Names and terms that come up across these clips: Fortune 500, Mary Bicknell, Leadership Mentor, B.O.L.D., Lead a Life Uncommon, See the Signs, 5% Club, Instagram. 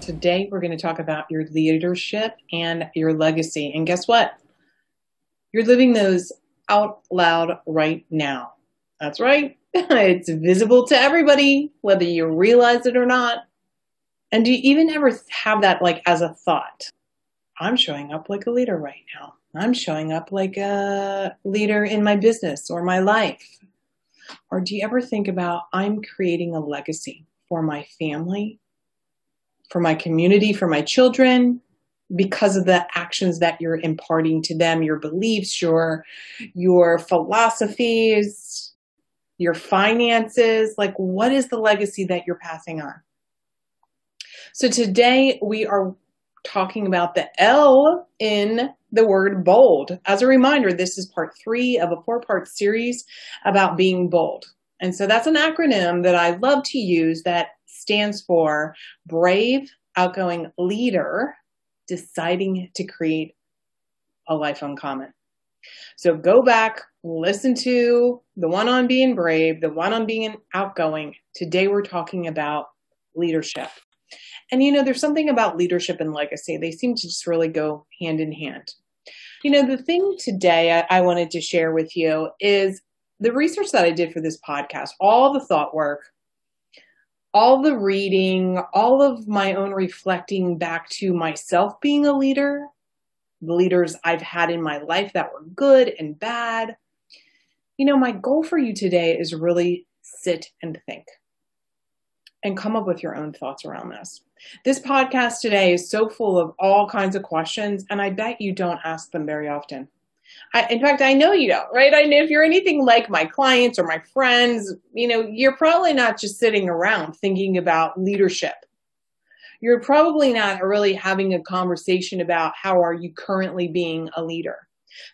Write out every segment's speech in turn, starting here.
Today, we're going to talk about your leadership and your legacy. And guess what? You're living those out loud right now. That's right. It's visible to everybody, whether you realize it or not. And do you even ever have that like as a thought? I'm showing up like a leader right now. I'm showing up like a leader in my business or my life. Or do you ever think about, I'm creating a legacy for my family, for my community, for my children, because of the actions that you're imparting to them, your beliefs, your philosophies, your finances? Like, what is the legacy that you're passing on? So today we are talking about the L in the word bold. As a reminder, this is part 3 of a 4-part series about being bold. And so that's an acronym that I love to use that stands for brave, outgoing leader, deciding to create a life uncommon. So go back, listen to the one on being brave, the one on being outgoing. Today we're talking about leadership. And, you know, there's something about leadership and legacy. They seem to just really go hand in hand. You know, the thing today I wanted to share with you is the research that I did for this podcast, all the thought work, all the reading, all of my own reflecting back to myself being a leader, the leaders I've had in my life that were good and bad. You know, my goal for you today is really sit and think and come up with your own thoughts around this. This podcast today is so full of all kinds of questions, and I bet you don't ask them very often. In fact, I know you don't, right? I know if you're anything like my clients or my friends, you know, you're probably not just sitting around thinking about leadership. You're probably not really having a conversation about how are you currently being a leader.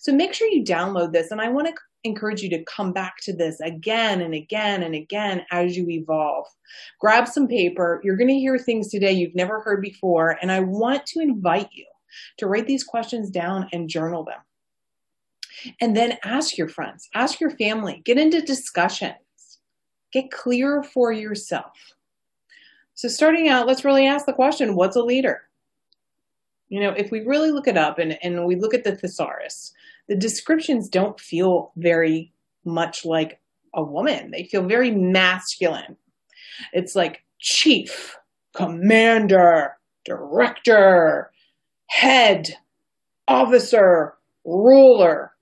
So make sure you download this, and I want to encourage you to come back to this again and again and again as you evolve. Grab some paper. You're going to hear things today you've never heard before, and I want to invite you to write these questions down and journal them. And then ask your friends, ask your family, get into discussions, get clear for yourself. So starting out, let's really ask the question, what's a leader? You know, if we really look it up and we look at the thesaurus, the descriptions don't feel very much like a woman. They feel very masculine. It's like chief, commander, director, head, officer, ruler.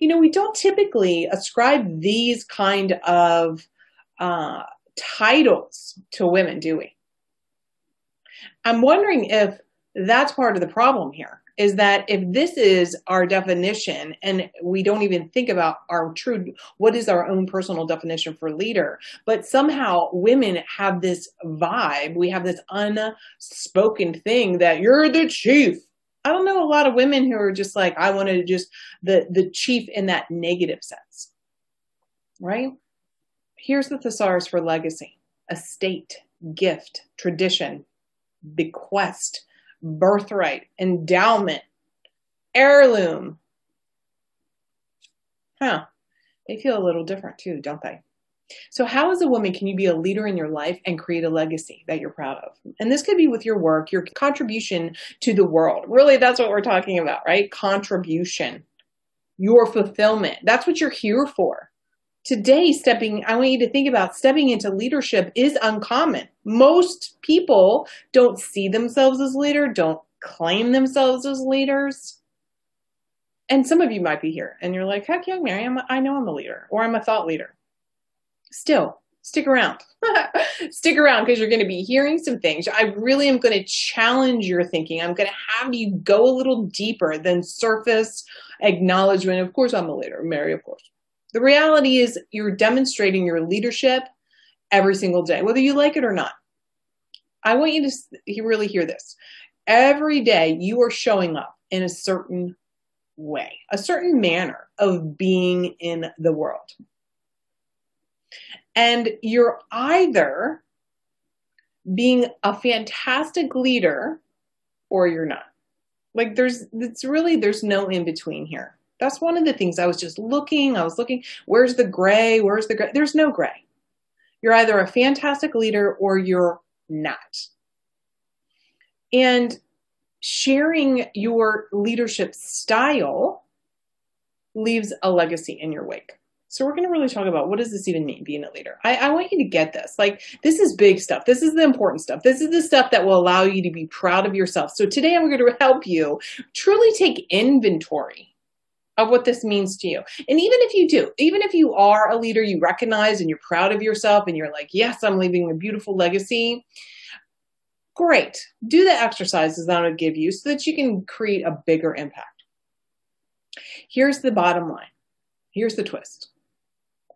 You know, we don't typically ascribe these kind of titles to women, do we? I'm wondering if that's part of the problem here, is that if this is our definition and we don't even think about our true, what is our own personal definition for leader, but somehow women have this vibe, we have this unspoken thing that you're the chief. I don't know a lot of women who are just like, I wanted to just the chief in that negative sense, right? Here's the thesaurus for legacy: estate, gift, tradition, bequest, birthright, endowment, heirloom. They feel a little different too, don't they? So how as a woman can you be a leader in your life and create a legacy that you're proud of? And this could be with your work, your contribution to the world. Really, that's what we're talking about, right? Contribution, your fulfillment. That's what you're here for. Today, I want you to think about stepping into leadership is uncommon. Most people don't see themselves as leader, don't claim themselves as leaders. And some of you might be here and you're like, heck yeah, Mary, I know I'm a leader, or I'm a thought leader. Still, stick around. Stick around, because you're going to be hearing some things. I really am going to challenge your thinking. I'm going to have you go a little deeper than surface acknowledgement. Of course, I'm a leader, Mary, of course. The reality is you're demonstrating your leadership every single day, whether you like it or not. I want you to really hear this. Every day you are showing up in a certain way, a certain manner of being in the world. And you're either being a fantastic leader or you're not. Like there's no in between here. That's one of the things I was looking, where's the gray? Where's the gray? There's no gray. You're either a fantastic leader or you're not. And sharing your leadership style leaves a legacy in your wake. So we're going to really talk about what does this even mean, being a leader? I want you to get this. Like, this is big stuff. This is the important stuff. This is the stuff that will allow you to be proud of yourself. So today I'm going to help you truly take inventory of what this means to you. And even if you do, even if you are a leader, you recognize and you're proud of yourself and you're like, yes, I'm leaving a beautiful legacy. Great. Do the exercises that I'll give you so that you can create a bigger impact. Here's the bottom line. Here's the twist.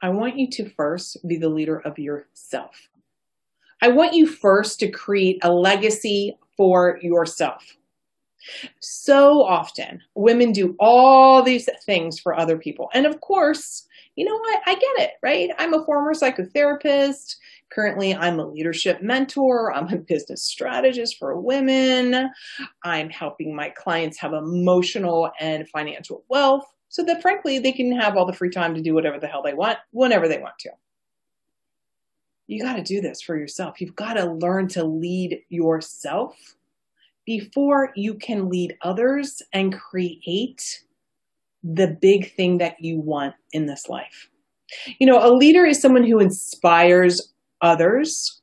I want you to first be the leader of yourself. I want you first to create a legacy for yourself. So often, women do all these things for other people. And of course, you know what? I get it, right? I'm a former psychotherapist. Currently, I'm a leadership mentor. I'm a business strategist for women. I'm helping my clients have emotional and financial wealth, so that, frankly, they can have all the free time to do whatever the hell they want, whenever they want to. You got to do this for yourself. You've got to learn to lead yourself before you can lead others and create the big thing that you want in this life. You know, a leader is someone who inspires others,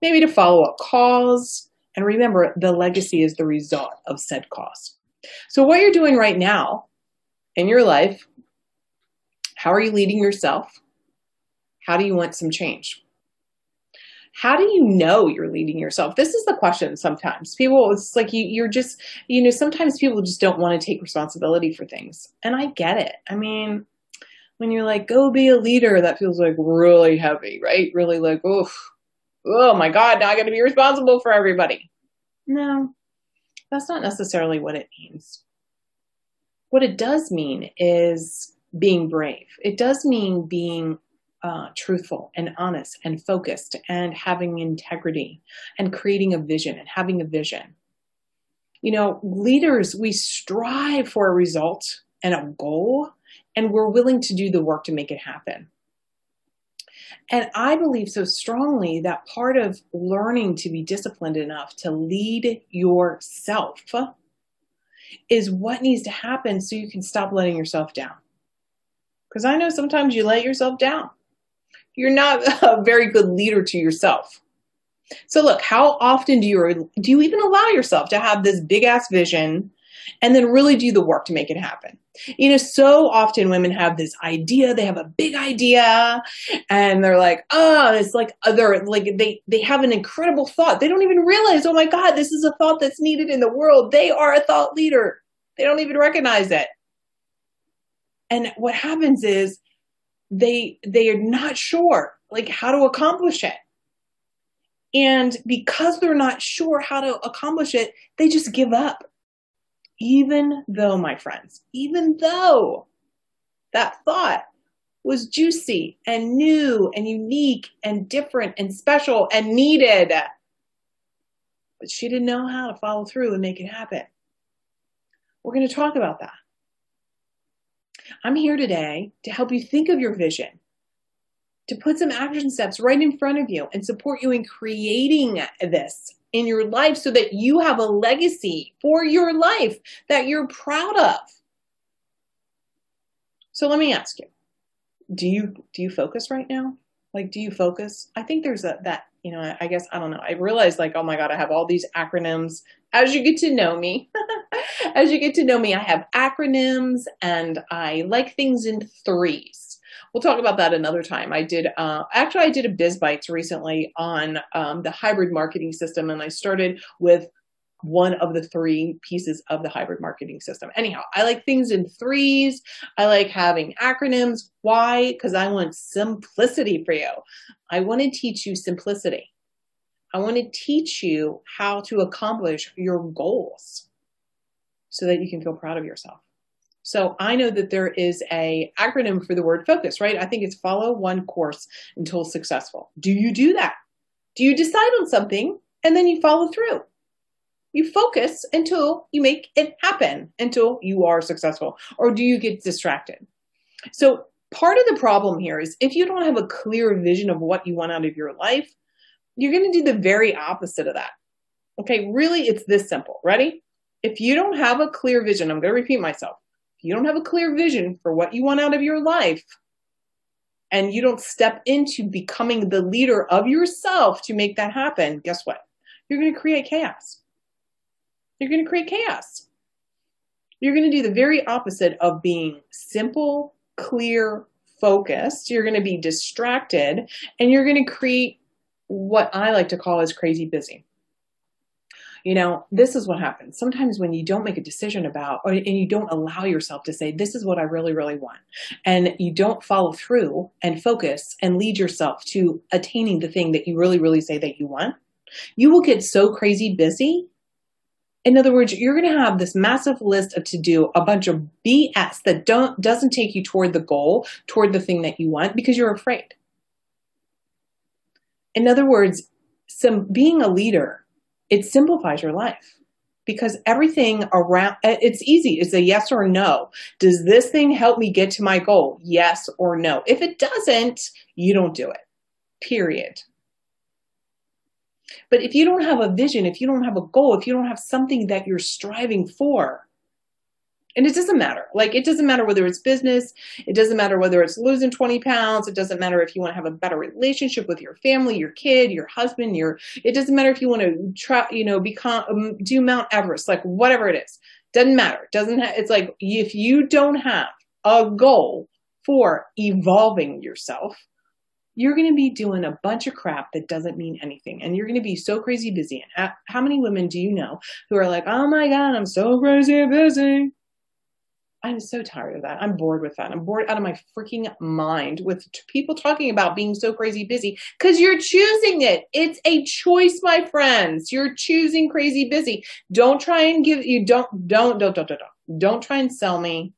maybe to follow a cause. And remember, the legacy is the result of said cause. So what you're doing right now, in your life, how are you leading yourself? How do you want some change? How do you know you're leading yourself? This is the question sometimes. People, it's like you're just, you know, sometimes people just don't want to take responsibility for things. And I get it. I mean, when you're like, go be a leader, that feels like really heavy, right? Really like, oh my God, now I got to be responsible for everybody. No, that's not necessarily what it means. What it does mean is being brave. It does mean being truthful and honest and focused and having integrity and creating a vision and having a vision. You know, leaders, we strive for a result and a goal, and we're willing to do the work to make it happen. And I believe so strongly that part of learning to be disciplined enough to lead yourself is what needs to happen so you can stop letting yourself down. Because I know sometimes you let yourself down. You're not a very good leader to yourself. So look, how often do you even allow yourself to have this big ass vision and then really do the work to make it happen? You know, so often women have this idea, they have a big idea, and they're like, oh, it's like other, like they have an incredible thought. They don't even realize, oh my God, this is a thought that's needed in the world. They are a thought leader. They don't even recognize it. And what happens is they are not sure like how to accomplish it. And because they're not sure how to accomplish it, they just give up. Even though, my friends, even though that thought was juicy and new and unique and different and special and needed, but she didn't know how to follow through and make it happen. We're going to talk about that. I'm here today to help you think of your vision, to put some action steps right in front of you and support you in creating this in your life so that you have a legacy for your life that you're proud of. So let me ask you, do you focus right now? Like, do you focus? I think there's that, you know, I guess, I don't know. I realized like, oh my God, I have all these acronyms. As you get to know me, I have acronyms and I like things in threes. We'll talk about that another time. I did a Biz Bites recently on the hybrid marketing system, and I started with one of the three pieces of the hybrid marketing system. Anyhow, I like things in threes. I like having acronyms. Why? Because I want simplicity for you. I want to teach you simplicity. I want to teach you how to accomplish your goals so that you can feel proud of yourself. So I know that there is a acronym for the word focus, right? I think it's follow one course until successful. Do you do that? Do you decide on something and then you follow through? You focus until you make it happen, until you are successful, or do you get distracted? So part of the problem here is if you don't have a clear vision of what you want out of your life, you're going to do the very opposite of that. Okay, really, it's this simple. Ready? If you don't have a clear vision, I'm going to repeat myself. If you don't have a clear vision for what you want out of your life, and you don't step into becoming the leader of yourself to make that happen, guess what? You're going to create chaos. You're going to create chaos. You're going to do the very opposite of being simple, clear, focused. You're going to be distracted, and you're going to create what I like to call is crazy busy. You know, this is what happens. Sometimes when you don't make a decision about, and you don't allow yourself to say, this is what I really, really want, and you don't follow through and focus and lead yourself to attaining the thing that you really, really say that you want, you will get so crazy busy. In other words, you're going to have this massive list of to-do, a bunch of BS that doesn't take you toward the goal, toward the thing that you want, because you're afraid. In other words, being a leader, it simplifies your life because everything around, it's easy. It's a yes or no. Does this thing help me get to my goal? Yes or no. If it doesn't, you don't do it, period. But if you don't have a vision, if you don't have a goal, if you don't have something that you're striving for, and it doesn't matter. Like, it doesn't matter whether it's business. It doesn't matter whether it's losing 20 pounds. It doesn't matter if you want to have a better relationship with your family, your kid, your husband, it doesn't matter if you want to try, you know, do Mount Everest, like whatever it is. Doesn't matter. It's like, if you don't have a goal for evolving yourself, you're going to be doing a bunch of crap that doesn't mean anything. And you're going to be so crazy busy. And how many women do you know who are like, oh my God, I'm so crazy busy. I'm so tired of that. I'm bored with that. I'm bored out of my freaking mind with people talking about being so crazy busy because you're choosing it. It's a choice, my friends. You're choosing crazy busy. Don't try and don't try and sell me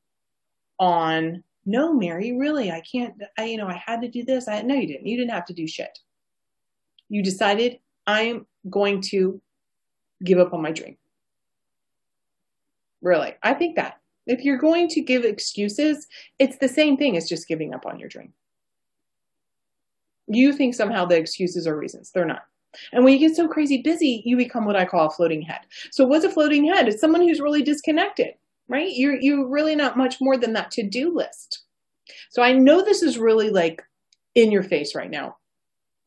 on, no, Mary, really, I can't, you know, I had to do this. No, you didn't. You didn't have to do shit. You decided I'm going to give up on my dream. Really, I think that. If you're going to give excuses, it's the same thing as just giving up on your dream. You think somehow the excuses are reasons. They're not. And when you get so crazy busy, you become what I call a floating head. So what's a floating head? It's someone who's really disconnected, right? You're really not much more than that to-do list. So I know this is really like in your face right now.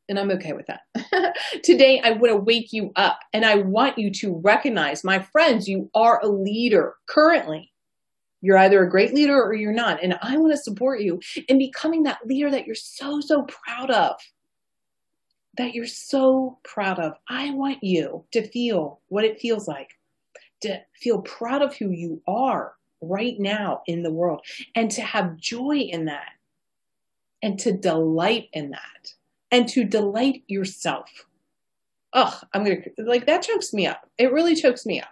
And I'm okay with that. Today, I want to wake you up. And I want you to recognize, my friends, you are a leader currently. You're either a great leader or you're not. And I want to support you in becoming that leader that you're so, so proud of. That you're so proud of. I want you to feel what it feels like to feel proud of who you are right now in the world and to have joy in that and to delight in that and to delight yourself. Ugh, I'm going to, like, that chokes me up. It really chokes me up.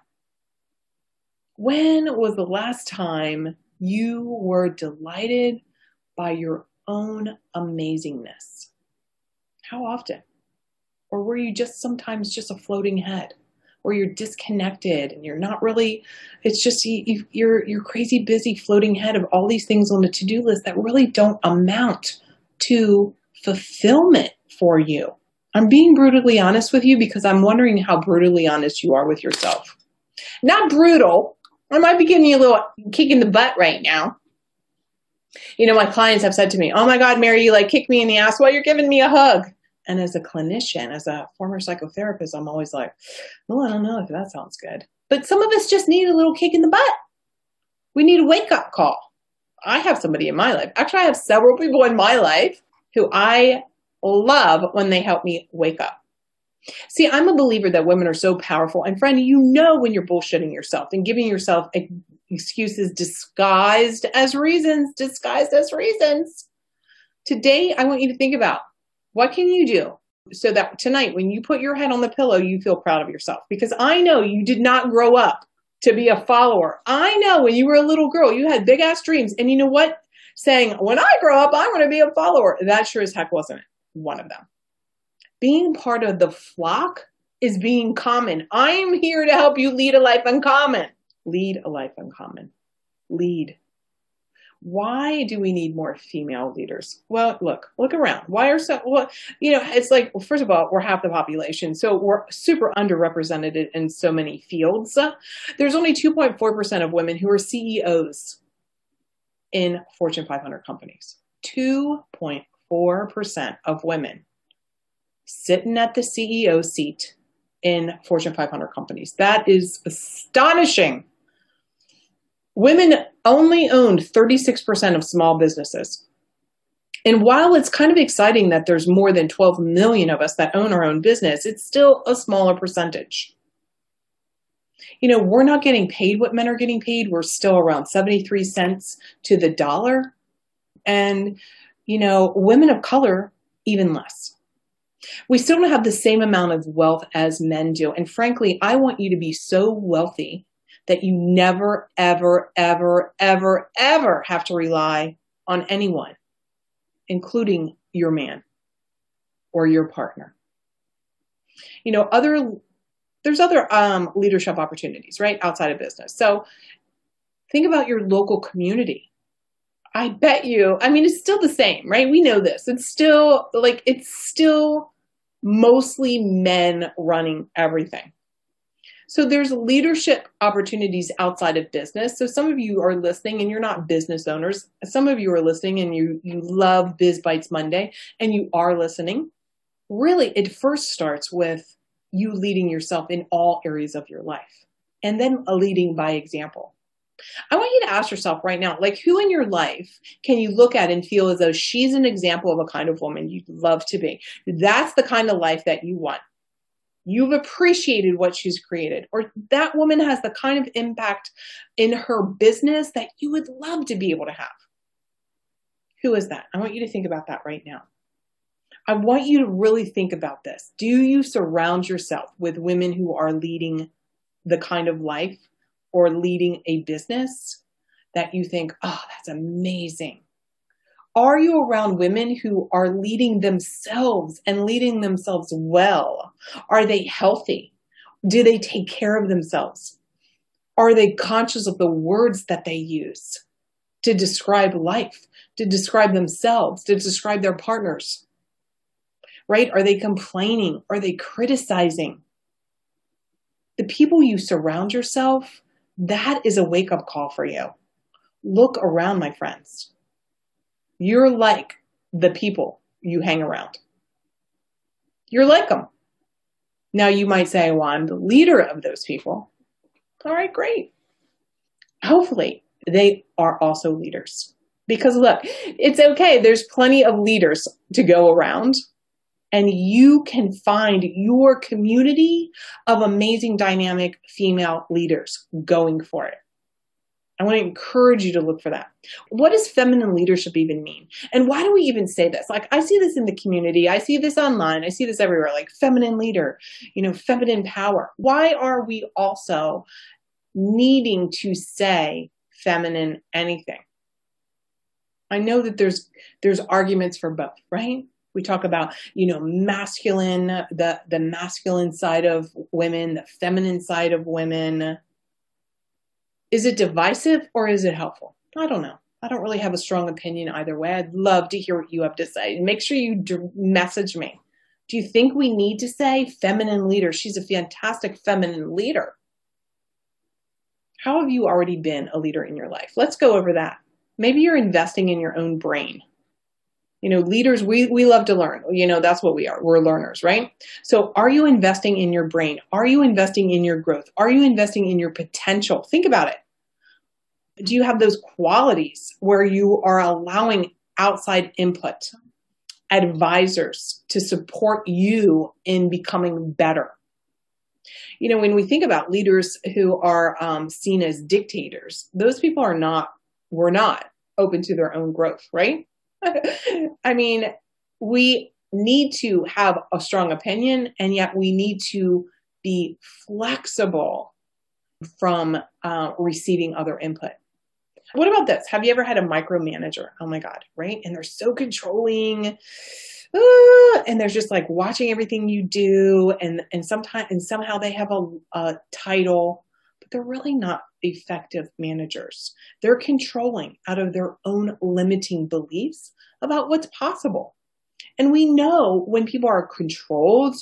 When was the last time you were delighted by your own amazingness? How often? Or were you just sometimes just a floating head or you're disconnected and you're not really, it's just you're crazy busy floating head of all these things on the to-do list that really don't amount to fulfillment for you. I'm being brutally honest with you because I'm wondering how brutally honest you are with yourself. Not brutal. I might be giving you a little kick in the butt right now. You know, my clients have said to me, oh my God, Mary, you like kick me in the ass while you're giving me a hug. And as a clinician, as a former psychotherapist, I'm always like, well, I don't know if that sounds good. But some of us just need a little kick in the butt. We need a wake up call. I have somebody in my life. Actually, I have several people in my life who I love when they help me wake up. See, I'm a believer that women are so powerful. And friend, you know when you're bullshitting yourself and giving yourself excuses disguised as reasons. Today, I want you to think about, what can you do so that tonight when you put your head on the pillow, you feel proud of yourself. Because I know you did not grow up to be a follower. I know when you were a little girl, you had big ass dreams. And you know what? Saying, when I grow up, I want to be a follower. That sure as heck wasn't one of them. Being part of the flock is being common. I'm here to help you lead a life uncommon. Lead a life uncommon. Lead. Why do we need more female leaders? Well, look around. Why are so, well, you know, it's like, well, first of all, we're half the population. So we're super underrepresented in so many fields. There's only 2.4% of women who are CEOs in Fortune 500 companies. 2.4% of women sitting at the CEO seat in Fortune 500 companies. That is astonishing. Women only owned 36% of small businesses. And while it's kind of exciting that there's more than 12 million of us that own our own business, it's still a smaller percentage. You know, we're not getting paid what men are getting paid. We're still around 73 cents to the dollar. And, you know, women of color, even less. We still don't have the same amount of wealth as men do. And frankly, I want you to be so wealthy that you never, ever, ever, ever, ever have to rely on anyone, including your man or your partner. You know, there's other leadership opportunities, right, outside of business. So think about your local community. I bet you, I mean, it's still the same, right? We know this. It's still like, it's still mostly men running everything. So there's leadership opportunities outside of business. So some of you are listening and you're not business owners. Some of you are listening and you love Biz Bites Monday and you are listening. Really, it first starts with you leading yourself in all areas of your life and then leading by example. I want you to ask yourself right now, like, who in your life can you look at and feel as though she's an example of a kind of woman you'd love to be? That's the kind of life that you want. You've appreciated what she's created, or that woman has the kind of impact in her business that you would love to be able to have. Who is that? I want you to think about that right now. I want you to really think about this. Do you surround yourself with women who are leading the kind of life or leading a business that you think, oh, that's amazing? Are you around women who are leading themselves and leading themselves well? Are they healthy? Do they take care of themselves? Are they conscious of the words that they use to describe life, to describe themselves, to describe their partners? Right? Are they complaining? Are they criticizing? The people you surround yourself, that is a wake-up call for you. Look around, my friends. You're like the people you hang around. You're like them. Now you might say, well, I'm the leader of those people. All right, great. Hopefully they are also leaders. Because look, it's okay. There's plenty of leaders to go around. And you can find your community of amazing, dynamic female leaders going for it. I want to encourage you to look for that. What does feminine leadership even mean? And why do we even say this? Like, I see this in the community. I see this online. I see this everywhere. Like, feminine leader, you know, feminine power. Why are we also needing to say feminine anything? I know that there's arguments for both, right? We talk about, you know, masculine, the masculine side of women, the feminine side of women. Is it divisive or is it helpful? I don't know. I don't really have a strong opinion either way. I'd love to hear what you have to say. Make sure you message me. Do you think we need to say feminine leader? She's a fantastic feminine leader. How have you already been a leader in your life? Let's go over that. Maybe you're investing in your own brain. You know, leaders, we love to learn. You know, that's what we are. We're learners, right? So are you investing in your brain? Are you investing in your growth? Are you investing in your potential? Think about it. Do you have those qualities where you are allowing outside input, advisors to support you in becoming better? You know, when we think about leaders who are seen as dictators, those people are not, were not open to their own growth, right? I mean, we need to have a strong opinion, and yet we need to be flexible from receiving other input. What about this? Have you ever had a micromanager? Oh my God, right? And they're so controlling, and they're just like watching everything you do, and somehow they have a title, but they're really not effective managers. They're controlling out of their own limiting beliefs about what's possible. And we know when people are controlled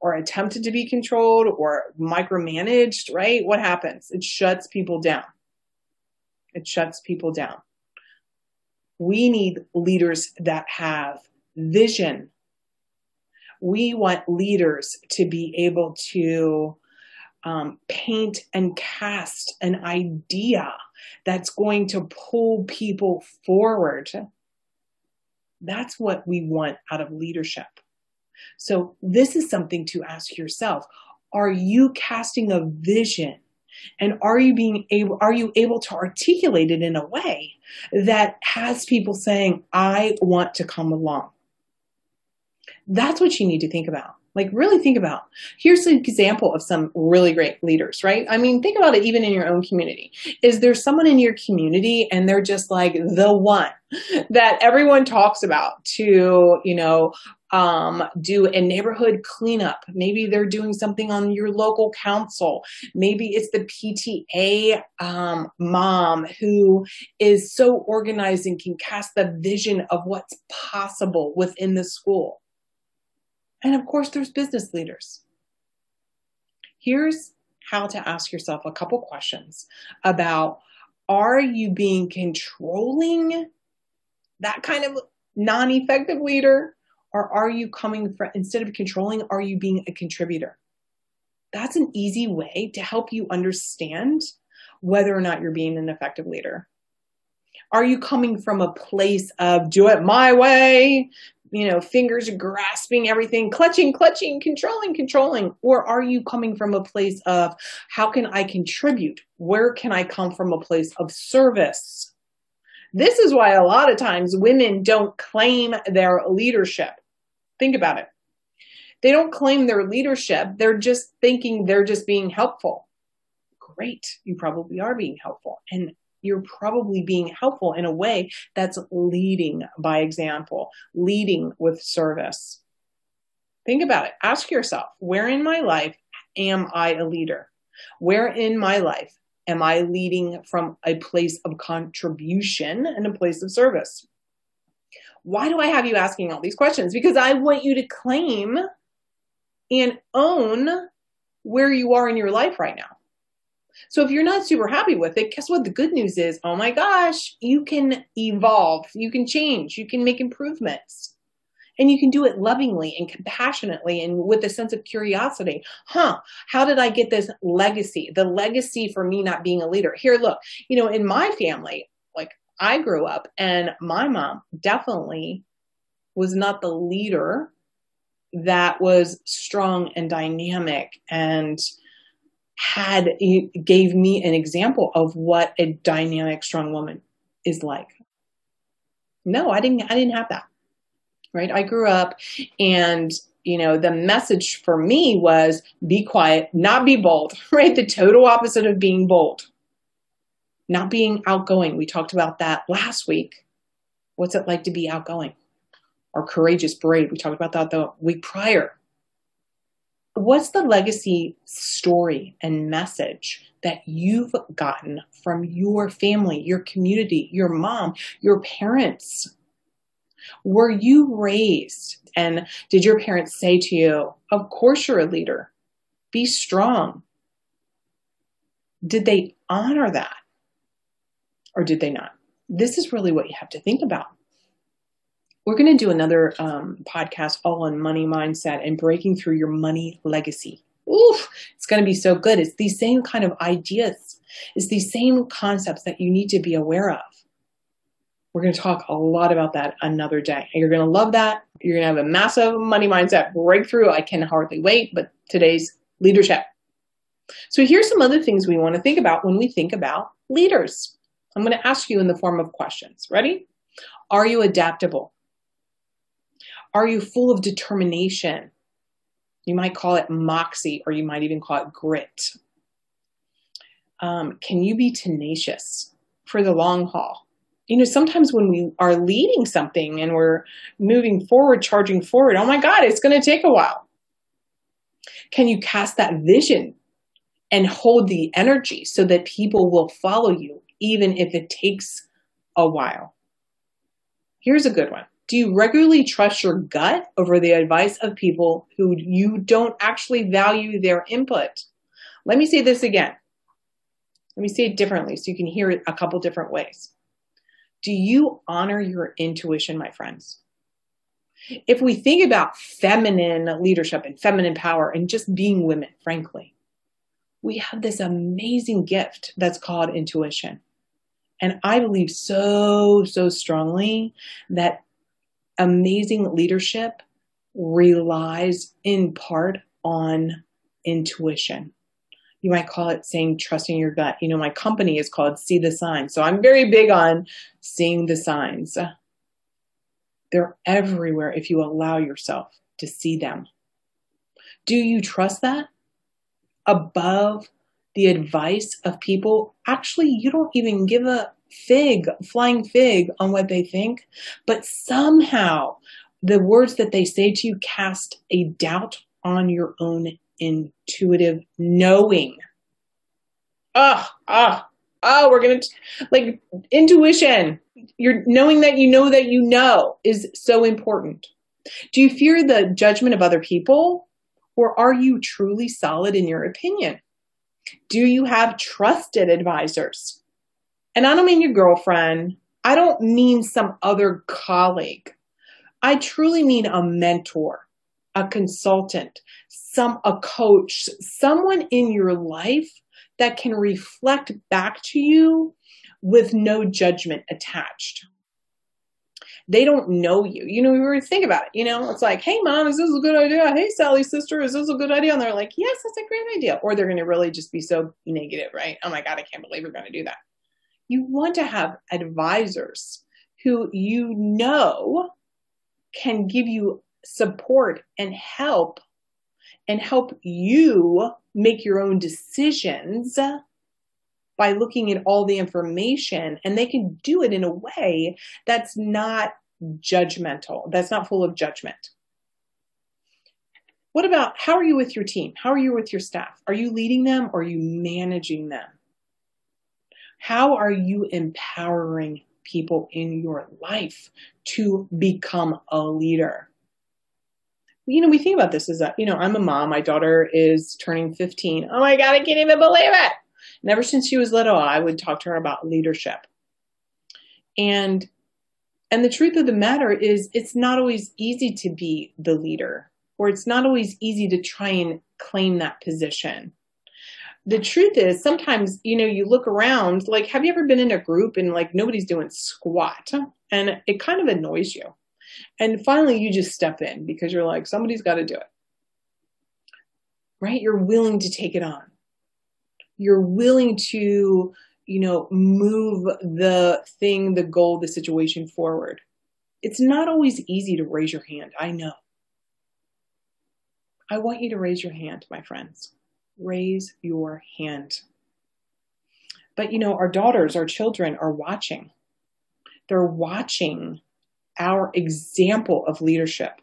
or attempted to be controlled or micromanaged, right? What happens? It shuts people down. It shuts people down. We need leaders that have vision. We want leaders to be able to paint and cast an idea that's going to pull people forward. That's what we want out of leadership. So this is something to ask yourself. Are you casting a vision? And are you able to articulate it in a way that has people saying, I want to come along? That's what you need to think about. Like, really think about. Here's an example of some really great leaders, right? I mean, think about it even in your own community. Is there someone in your community and they're just like the one that everyone talks about to, you know, do a neighborhood cleanup? Maybe they're doing something on your local council. Maybe it's the PTA mom who is so organized and can cast the vision of what's possible within the school. And of course, there's business leaders. Here's how to ask yourself a couple questions about, are you being controlling, that kind of non-effective leader, or are you coming from, instead of controlling, are you being a contributor? That's an easy way to help you understand whether or not you're being an effective leader. Are you coming from a place of do it my way? You know, fingers grasping everything, clutching, controlling, or are you coming from a place of how can I contribute? Where can I come from a place of service? This is why a lot of times women don't claim their leadership. Think about it. They don't claim their leadership. They're just thinking they're just being helpful. Great. You probably are being helpful. And you're probably being helpful in a way that's leading by example, leading with service. Think about it. Ask yourself, where in my life am I a leader? Where in my life am I leading from a place of contribution and a place of service? Why do I have you asking all these questions? Because I want you to claim and own where you are in your life right now. So if you're not super happy with it, guess what? The good news is, oh my gosh, you can evolve, you can change, you can make improvements. And you can do it lovingly and compassionately and with a sense of curiosity. Huh, how did I get this legacy? The legacy for me not being a leader. Here, look, you know, in my family, like I grew up and my mom definitely was not the leader that was strong and dynamic and gave me an example of what a dynamic, strong woman is like. No, I didn't have that, right? I grew up and, you know, the message for me was be quiet, not be bold, right? The total opposite of being bold, not being outgoing. We talked about that last week. What's it like to be outgoing or courageous, brave? We talked about that the week prior. What's the legacy story and message that you've gotten from your family, your community, your mom, your parents? Were you raised? And did your parents say to you, of course you're a leader. Be strong. Did they honor that? Or did they not? This is really what you have to think about. We're going to do another podcast all on money mindset and breaking through your money legacy. Oof, it's going to be so good. It's these same kind of ideas. It's these same concepts that you need to be aware of. We're going to talk a lot about that another day. You're going to love that. You're going to have a massive money mindset breakthrough. I can hardly wait, but today's leadership. So here's some other things we want to think about when we think about leaders. I'm going to ask you in the form of questions. Ready? Are you adaptable? Are you full of determination? You might call it moxie, or you might even call it grit. Can you be tenacious for the long haul? You know, sometimes when we are leading something and we're moving forward, charging forward, oh my God, it's going to take a while. Can you cast that vision and hold the energy so that people will follow you, even if it takes a while? Here's a good one. Do you regularly trust your gut over the advice of people who you don't actually value their input? Let me say this again. Let me say it differently so you can hear it a couple different ways. Do you honor your intuition, my friends? If we think about feminine leadership and feminine power and just being women, frankly, we have this amazing gift that's called intuition. And I believe so strongly that amazing leadership relies in part on intuition. You might call it saying, trusting your gut. You know, my company is called See the Signs. So I'm very big on seeing the signs. They're everywhere if you allow yourself to see them. Do you trust that above the advice of people? Actually, you don't even give a flying fig on what they think, but somehow the words that they say to you cast a doubt on your own intuitive knowing. We're gonna like intuition. You're knowing that you know is so important. Do you fear the judgment of other people, or are you truly solid in your opinion? Do you have trusted advisors? And I don't mean your girlfriend. I don't mean some other colleague. I truly mean a mentor, a consultant, a coach, someone in your life that can reflect back to you with no judgment attached. They don't know you. You know, we were thinking about it. You know, it's like, hey, Mom, is this a good idea? Hey, Sally's sister, is this a good idea? And they're like, yes, that's a great idea. Or they're going to really just be so negative, right? Oh my God, I can't believe we're going to do that. You want to have advisors who you know can give you support and help you make your own decisions by looking at all the information. And they can do it in a way that's not judgmental, that's not full of judgment. What about, how are you with your team? How are you with your staff? Are you leading them or are you managing them? How are you empowering people in your life to become a leader? You know, we think about this as a, you know, I'm a mom. My daughter is turning 15. Oh my God, I can't even believe it. And ever since she was little, I would talk to her about leadership. And the truth of the matter is it's not always easy to be the leader, or it's not always easy to try and claim that position. The truth is sometimes, you know, you look around, like, have you ever been in a group and like nobody's doing squat and it kind of annoys you. And finally you just step in because you're like, somebody's got to do it, right? You're willing to take it on. You're willing to, you know, move the thing, the goal, the situation forward. It's not always easy to raise your hand. I know. I want you to raise your hand, my friends. Raise your hand. But you know, our daughters, our children are watching. They're watching our example of leadership.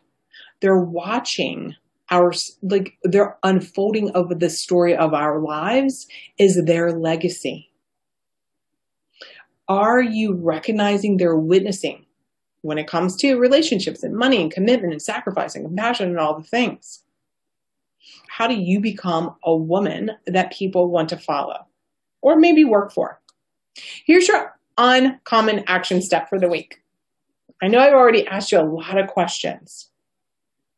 They're watching our, like, their unfolding of the story of our lives is their legacy. Are you recognizing their witnessing when it comes to relationships and money and commitment and sacrifice and compassion and all the things? How do you become a woman that people want to follow or maybe work for? Here's your uncommon action step for the week. I know I've already asked you a lot of questions.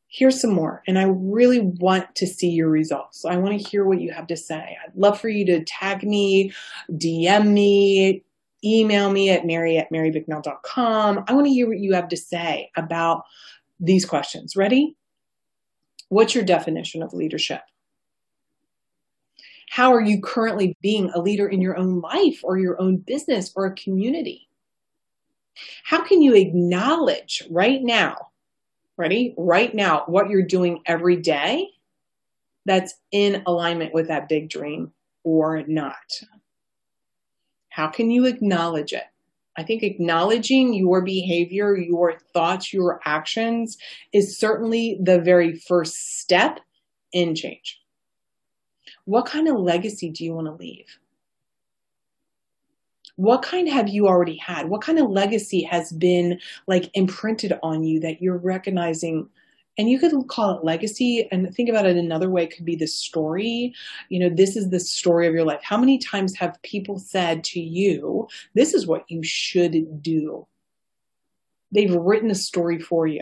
Here's some more, and I really want to see your results. I want to hear what you have to say. I'd love for you to tag me, DM me, email me at mary@marybicknell.com. I want to hear what you have to say about these questions. Ready? What's your definition of leadership? How are you currently being a leader in your own life or your own business or a community? How can you acknowledge right now ready? Right now, what you're doing every day that's in alignment with that big dream or not. How can you acknowledge it? I think acknowledging your behavior, your thoughts, your actions is certainly the very first step in change. What kind of legacy do you want to leave? What kind have you already had? What kind of legacy has been like imprinted on you that you're recognizing? And you could call it legacy, and think about it another way. It could be the story. You know, this is the story of your life. How many times have people said to you, this is what you should do? They've written a story for you.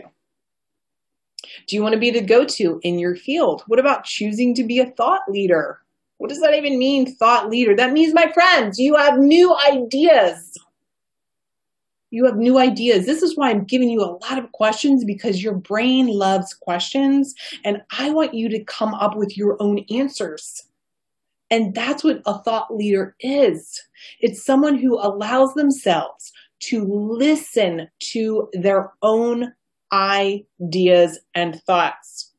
Do you want to be the go-to in your field? What about choosing to be a thought leader? What does that even mean, thought leader? That means, my friends, you have new ideas. You have new ideas. This is why I'm giving you a lot of questions, because your brain loves questions, and I want you to come up with your own answers. And that's what a thought leader is. It's someone who allows themselves to listen to their own ideas and thoughts.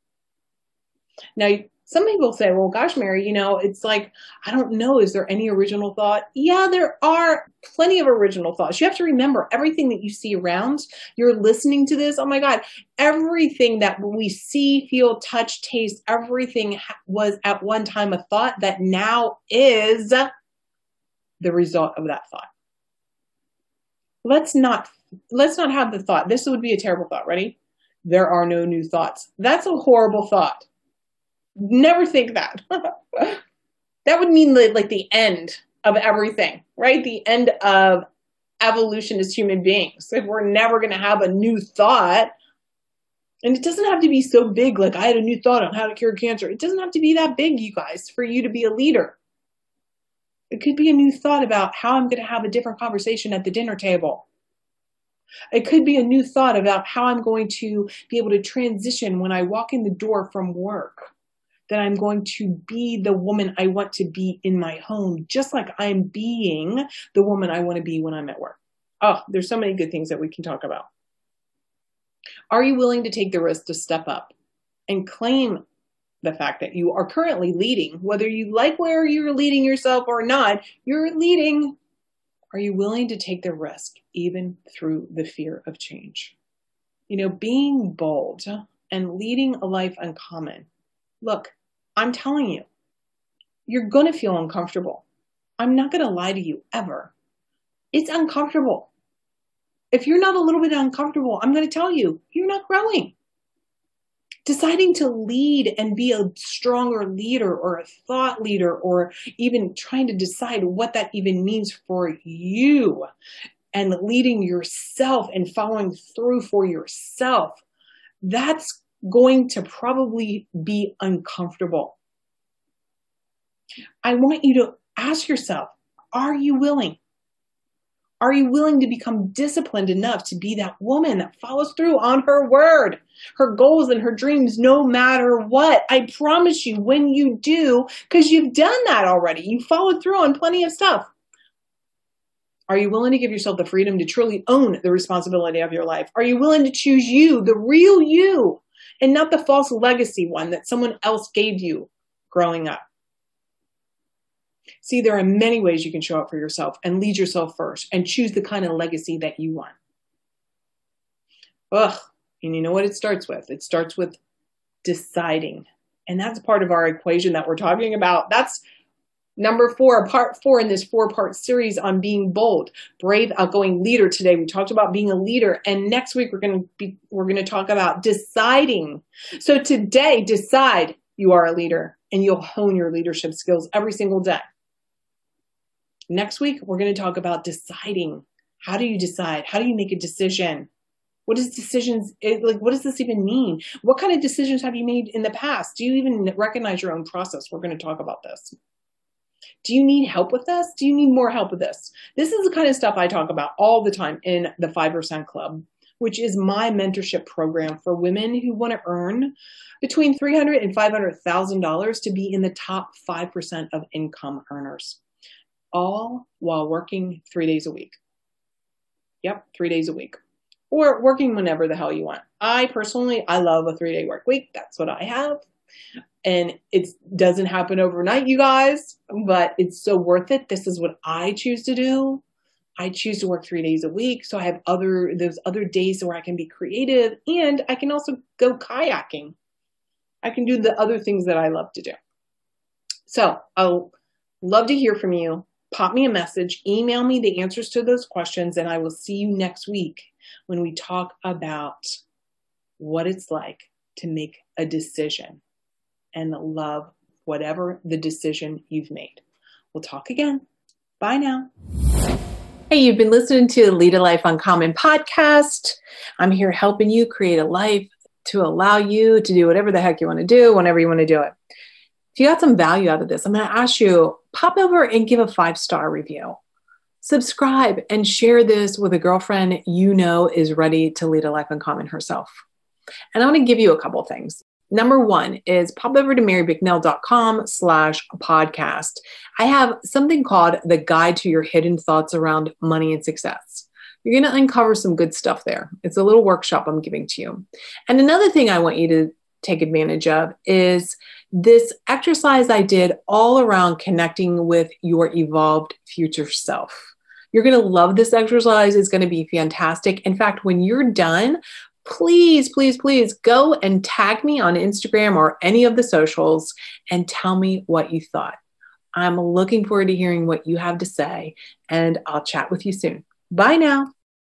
Now, some people say, well, gosh, Mary, you know, it's like, I don't know, is there any original thought? Yeah, there are plenty of original thoughts. You have to remember everything that you see around. You're listening to this. Oh my God. Everything that we see, feel, touch, taste, everything was at one time a thought that now is the result of that thought. Let's not have the thought. This would be a terrible thought. Ready? There are no new thoughts. That's a horrible thought. Never think that. That would mean like the end of everything, right? The end of evolution as human beings. If we're never going to have a new thought, and it doesn't have to be so big, like I had a new thought on how to cure cancer. It doesn't have to be that big, you guys, for you to be a leader. It could be a new thought about how I'm going to have a different conversation at the dinner table. It could be a new thought about how I'm going to be able to transition when I walk in the door from work, that I'm going to be the woman I want to be in my home, just like I'm being the woman I want to be when I'm at work. Oh, there's so many good things that we can talk about. Are you willing to take the risk to step up and claim the fact that you are currently leading? Whether you like where you're leading yourself or not, you're leading. Are you willing to take the risk even through the fear of change? You know, being bold and leading a life uncommon. Look, I'm telling you, you're going to feel uncomfortable. I'm not going to lie to you ever. It's uncomfortable. If you're not a little bit uncomfortable, I'm going to tell you, you're not growing. Deciding to lead and be a stronger leader or a thought leader, or even trying to decide what that even means for you and leading yourself and following through for yourself, that's going to probably be uncomfortable. I want you to ask yourself, are you willing? Are you willing to become disciplined enough to be that woman that follows through on her word, her goals, and her dreams, no matter what? I promise you, when you do, because you've done that already, you followed through on plenty of stuff. Are you willing to give yourself the freedom to truly own the responsibility of your life? Are you willing to choose you, the real you, and not the false legacy one that someone else gave you growing up? See, there are many ways you can show up for yourself and lead yourself first and choose the kind of legacy that you want. Ugh, and you know what it starts with? It starts with deciding. And that's part of our equation that we're talking about. That's number 4, part 4 in this 4-part series on being bold, brave, outgoing leader. Today we talked about being a leader, and next week we're going to talk about deciding. So today, decide you are a leader, and you'll hone your leadership skills every single day. Next week we're going to talk about deciding. How do you decide? How do you make a decision? What does decisions, like, what does this even mean? What kind of decisions have you made in the past? Do you even recognize your own process? We're going to talk about this. Do you need help with this? Do you need more help with this? This is the kind of stuff I talk about all the time in the 5% Club, which is my mentorship program for women who want to earn between $300,000 and $500,000 to be in the top 5% of income earners, all while working 3 days a week. Yep, 3 days a week. or working whenever the hell you want. I personally, I love a 3-day work week. That's what I have. And it doesn't happen overnight, you guys, but it's so worth it. This is what I choose to do. I choose to work 3 days a week. So I have those other days where I can be creative, and I can also go kayaking. I can do the other things that I love to do. So I'll love to hear from you. Pop me a message, email me the answers to those questions, and I will see you next week when we talk about what it's like to make a decision and love whatever the decision you've made. We'll talk again. Bye now. Hey, you've been listening to the Lead a Life Uncommon podcast. I'm here helping you create a life to allow you to do whatever the heck you want to do, whenever you want to do it. If you got some value out of this, I'm going to ask you, pop over and give a 5-star review. Subscribe and share this with a girlfriend you know is ready to lead a life uncommon herself. And I want to give you a couple of things. Number one is pop over to marybicknell.com/podcast. I have something called the Guide to Your Hidden Thoughts Around Money and Success. You're going to uncover some good stuff there. It's a little workshop I'm giving to you. And another thing I want you to take advantage of is this exercise I did all around connecting with your evolved future self. You're going to love this exercise. It's going to be fantastic. In fact, when you're done, please, please, please go and tag me on Instagram or any of the socials and tell me what you thought. I'm looking forward to hearing what you have to say, and I'll chat with you soon. Bye now.